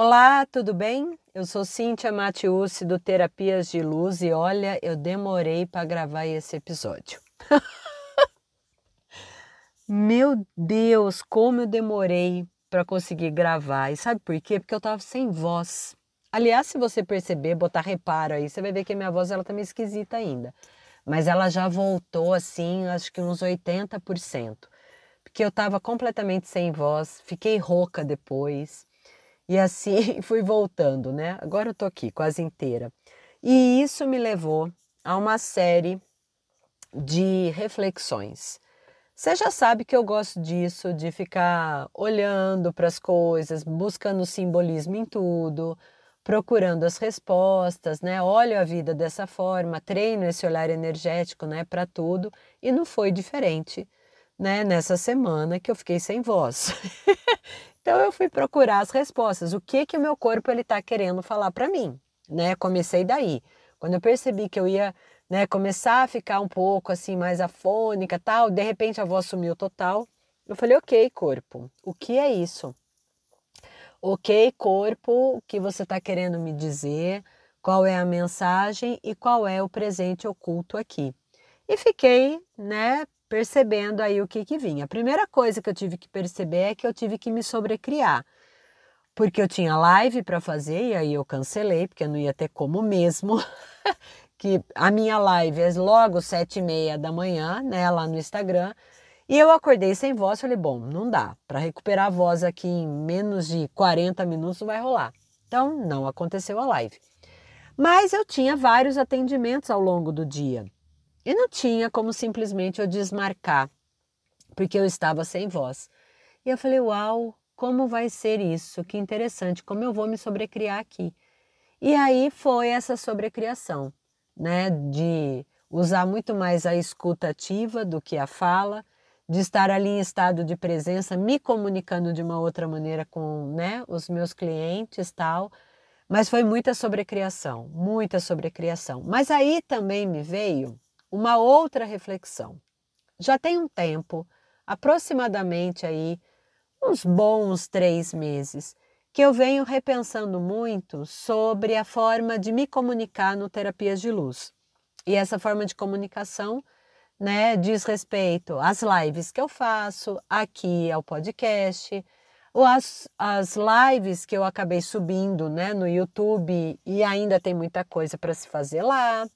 Olá, tudo bem? Eu sou Cíntia Matiusse do Terapias de Luz e olha, eu demorei para gravar esse episódio. Meu Deus, como eu demorei para conseguir gravar. E sabe por quê? Porque eu tava sem voz. Aliás, se você perceber, botar reparo aí, você vai ver que a minha voz ela tá meio esquisita ainda. Mas ela já voltou assim, acho que uns 80%. Porque eu tava completamente sem voz, fiquei rouca depois. E assim fui voltando, né? Agora eu tô aqui quase inteira. E isso me levou a uma série de reflexões. Você já sabe que eu gosto disso, de ficar olhando para as coisas, buscando simbolismo em tudo, procurando as respostas, né? Olho a vida dessa forma, treino esse olhar energético, né, para tudo. E não foi diferente, né, nessa semana que eu fiquei sem voz. Então eu fui procurar as respostas, o que o meu corpo está querendo falar para mim, né? Comecei daí. Quando eu percebi que eu ia, né, começar a ficar um pouco assim mais afônica, tal, de repente a voz sumiu total. Eu falei, ok, corpo, o que é isso? Ok, corpo, o que você está querendo me dizer? Qual é a mensagem e qual é o presente oculto aqui? E fiquei, né, percebendo aí o que vinha. A primeira coisa que eu tive que perceber é que eu tive que me sobrecriar, porque eu tinha live para fazer e aí eu cancelei, porque eu não ia ter como mesmo, que a minha live é logo 7h30 da manhã, né, lá no Instagram, e eu acordei sem voz, falei, bom, não dá, para recuperar a voz aqui em menos de 40 minutos não vai rolar, então não aconteceu a live. Mas eu tinha vários atendimentos ao longo do dia, e não tinha como simplesmente eu desmarcar, porque eu estava sem voz. E eu falei, uau, como vai ser isso? Que interessante, como eu vou me sobrecriar aqui. E aí foi essa sobrecriação, né, de usar muito mais a escuta ativa do que a fala, de estar ali em estado de presença, me comunicando de uma outra maneira com, né, os meus clientes e tal, mas foi muita sobrecriação. Mas aí também me veio uma outra reflexão. Já tem um tempo, aproximadamente aí uns bons 3 meses, que eu venho repensando muito sobre a forma de me comunicar no Terapias de Luz. E essa forma de comunicação, né, diz respeito às lives que eu faço, aqui ao podcast, ou as lives que eu acabei subindo, né, no YouTube e ainda tem muita coisa para se fazer lá.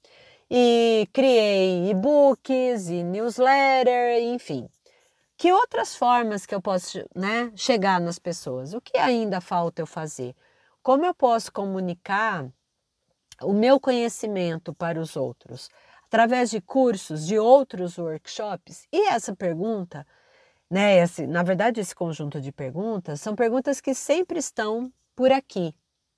E criei e-books e newsletter, enfim. Que outras formas que eu posso, né, chegar nas pessoas? O que ainda falta eu fazer? Como eu posso comunicar o meu conhecimento para os outros? Através de cursos, de outros workshops? E essa pergunta, né, na verdade esse conjunto de perguntas, são perguntas que sempre estão por aqui,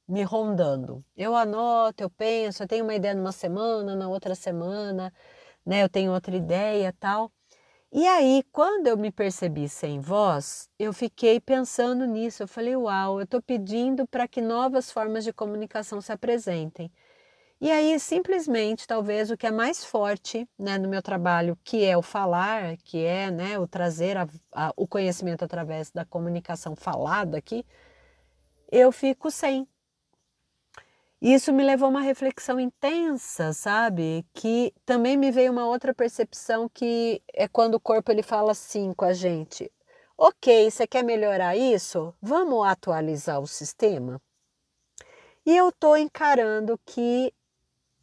me rondando. Eu anoto, eu penso, eu tenho uma ideia numa semana, na outra semana, né, eu tenho outra ideia e tal. E aí, quando eu me percebi sem voz, eu fiquei pensando nisso. Eu falei, uau, eu estou pedindo para que novas formas de comunicação se apresentem. E aí, simplesmente, talvez o que é mais forte, né, no meu trabalho, que é o falar, que é, né, o trazer o conhecimento através da comunicação falada aqui, eu fico sem. Isso me levou a uma reflexão intensa, sabe? Que também me veio uma outra percepção, que é quando o corpo ele fala assim com a gente. Ok, você quer melhorar isso? Vamos atualizar o sistema? E eu estou encarando que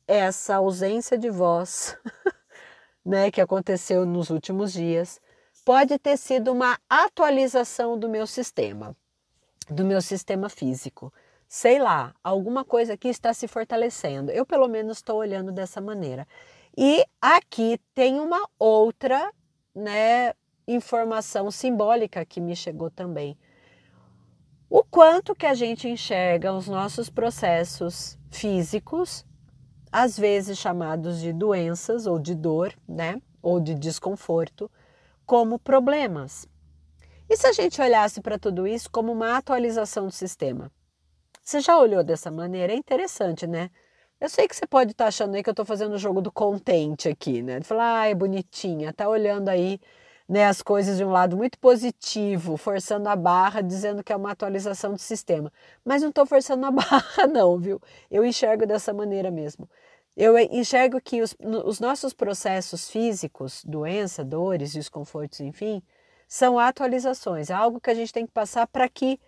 essa ausência de voz, né, que aconteceu nos últimos dias, pode ter sido uma atualização do meu sistema físico. Sei lá, alguma coisa aqui está se fortalecendo. Eu, pelo menos, estou olhando dessa maneira. E aqui tem uma outra, né, informação simbólica que me chegou também. O quanto que a gente enxerga os nossos processos físicos, às vezes chamados de doenças ou de dor, né, ou de desconforto, como problemas. E se a gente olhasse para tudo isso como uma atualização do sistema? Você já olhou dessa maneira? É interessante, né? Eu sei que você pode estar achando aí que eu estou fazendo o jogo do contente aqui, né? De falar, ah, é bonitinha, tá olhando aí, né, as coisas de um lado muito positivo, forçando a barra, dizendo que é uma atualização de sistema. Mas não estou forçando a barra não, viu? Eu enxergo dessa maneira mesmo. Eu enxergo que os nossos processos físicos, doença, dores, desconfortos, enfim, são atualizações, algo que a gente tem que passar para que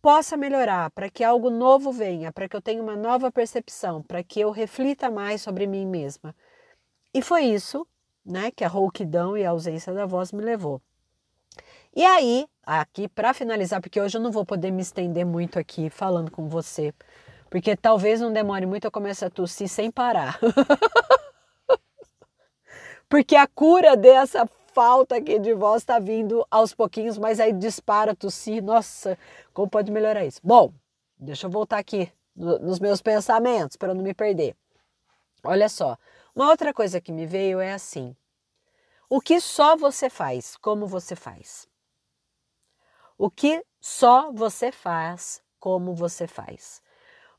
possa melhorar, para que algo novo venha, para que eu tenha uma nova percepção, para que eu reflita mais sobre mim mesma. E foi isso, né, que a rouquidão e a ausência da voz me levou. E aí, aqui para finalizar, porque hoje eu não vou poder me estender muito aqui falando com você, porque talvez não demore muito, eu começo a tossir sem parar. Porque a cura dessa falta aqui de voz está vindo aos pouquinhos, mas aí dispara a tossir. Nossa, como pode melhorar isso? Bom, deixa eu voltar aqui nos meus pensamentos para não me perder. Olha só, uma outra coisa que me veio é assim. O que só você faz, como você faz? O que só você faz, como você faz?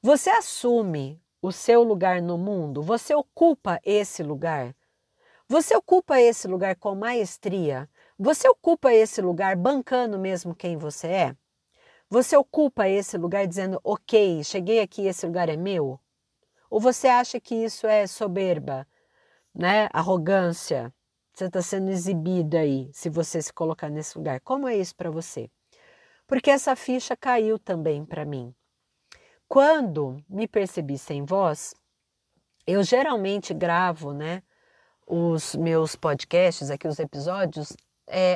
Você assume o seu lugar no mundo? Você ocupa esse lugar? Você ocupa esse lugar com maestria? Você ocupa esse lugar bancando mesmo quem você é? Você ocupa esse lugar dizendo, ok, cheguei aqui, esse lugar é meu? Ou você acha que isso é soberba, né? Arrogância? Você está sendo exibida aí, se você se colocar nesse lugar. Como é isso para você? Porque essa ficha caiu também para mim. Quando me percebi sem voz, eu geralmente gravo, né, os meus podcasts, aqui os episódios,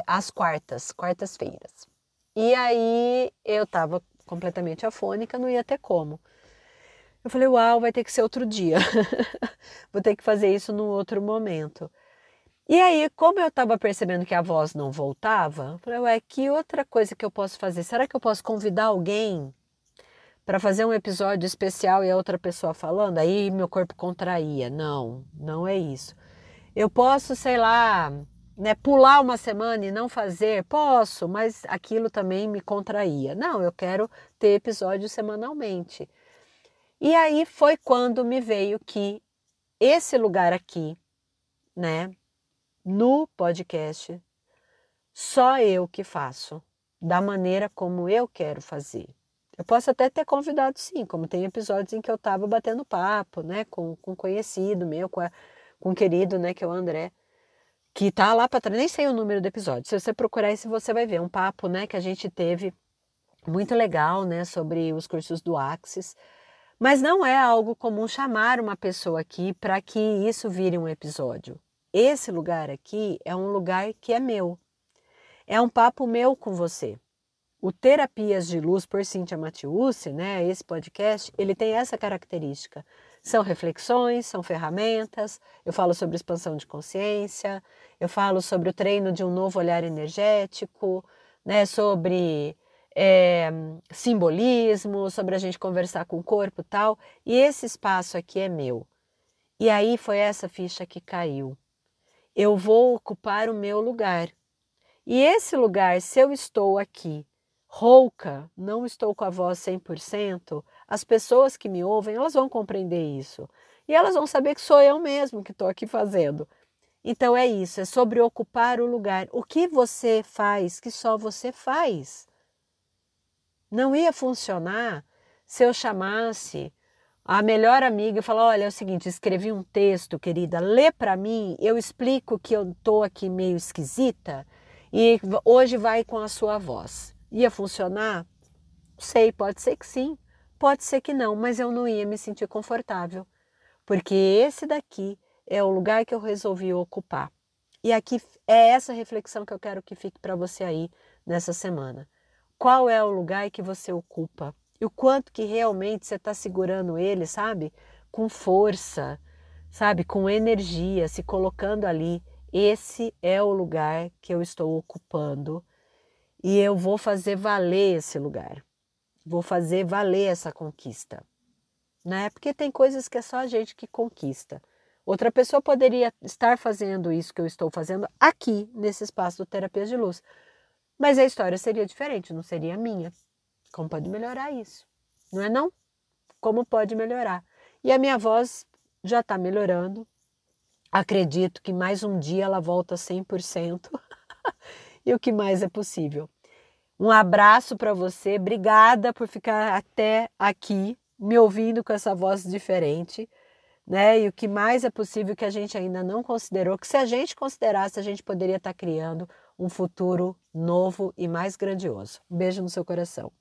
às quartas-feiras. E aí eu estava completamente afônica, não ia ter como. Eu falei, uau, vai ter que ser outro dia. Vou ter que fazer isso num outro momento. E aí, como eu estava percebendo que a voz não voltava, eu falei, ué, que outra coisa que eu posso fazer? Será que eu posso convidar alguém para fazer um episódio especial e a outra pessoa falando? Aí meu corpo contraía. Não, não é isso. Eu posso, sei lá, né, pular uma semana e não fazer? Posso, mas aquilo também me contraía. Não, eu quero ter episódio semanalmente. E aí foi quando me veio que esse lugar aqui, né, no podcast, só eu que faço, da maneira como eu quero fazer. Eu posso até ter convidado, sim, como tem episódios em que eu estava batendo papo, né, com um conhecido meu, com um querido, né, que é o André, que tá lá para trás, nem sei o número do episódio. Se você procurar isso, você vai ver um papo, né, que a gente teve muito legal, né, sobre os cursos do Axis. Mas não é algo comum chamar uma pessoa aqui para que isso vire um episódio. Esse lugar aqui é um lugar que é meu. É um papo meu com você. O Terapias de Luz, por Cíntia Matiusse, né, esse podcast, ele tem essa característica. São reflexões, são ferramentas, eu falo sobre expansão de consciência, eu falo sobre o treino de um novo olhar energético, né, sobre simbolismo, sobre a gente conversar com o corpo e tal. E esse espaço aqui é meu. E aí foi essa ficha que caiu. Eu vou ocupar o meu lugar. E esse lugar, se eu estou aqui, rouca, não estou com a voz 100%, as pessoas que me ouvem, elas vão compreender isso. E elas vão saber que sou eu mesmo que estou aqui fazendo. Então é isso, é sobre ocupar o lugar. O que você faz, que só você faz. Não ia funcionar se eu chamasse a melhor amiga e falar, olha, é o seguinte, escrevi um texto, querida, lê para mim, eu explico que eu estou aqui meio esquisita e hoje vai com a sua voz. Ia funcionar? Sei, pode ser que sim, pode ser que não, mas eu não ia me sentir confortável, porque esse daqui é o lugar que eu resolvi ocupar. E aqui é essa reflexão que eu quero que fique para você aí nessa semana. Qual é o lugar que você ocupa? E o quanto que realmente você está segurando ele, sabe? Com força, sabe? Com energia, se colocando ali. Esse é o lugar que eu estou ocupando. E eu vou fazer valer esse lugar. Vou fazer valer essa conquista. Né? Porque tem coisas que é só a gente que conquista. Outra pessoa poderia estar fazendo isso que eu estou fazendo aqui, nesse espaço do Terapias de Luz. Mas a história seria diferente, não seria minha. Como pode melhorar isso? Não é não? Como pode melhorar? E a minha voz já está melhorando. Acredito que mais um dia ela volta 100%. e o que mais é possível. Um abraço para você, obrigada por ficar até aqui me ouvindo com essa voz diferente, né? E o que mais é possível que a gente ainda não considerou, que se a gente considerasse, a gente poderia estar criando um futuro novo e mais grandioso. Um beijo no seu coração.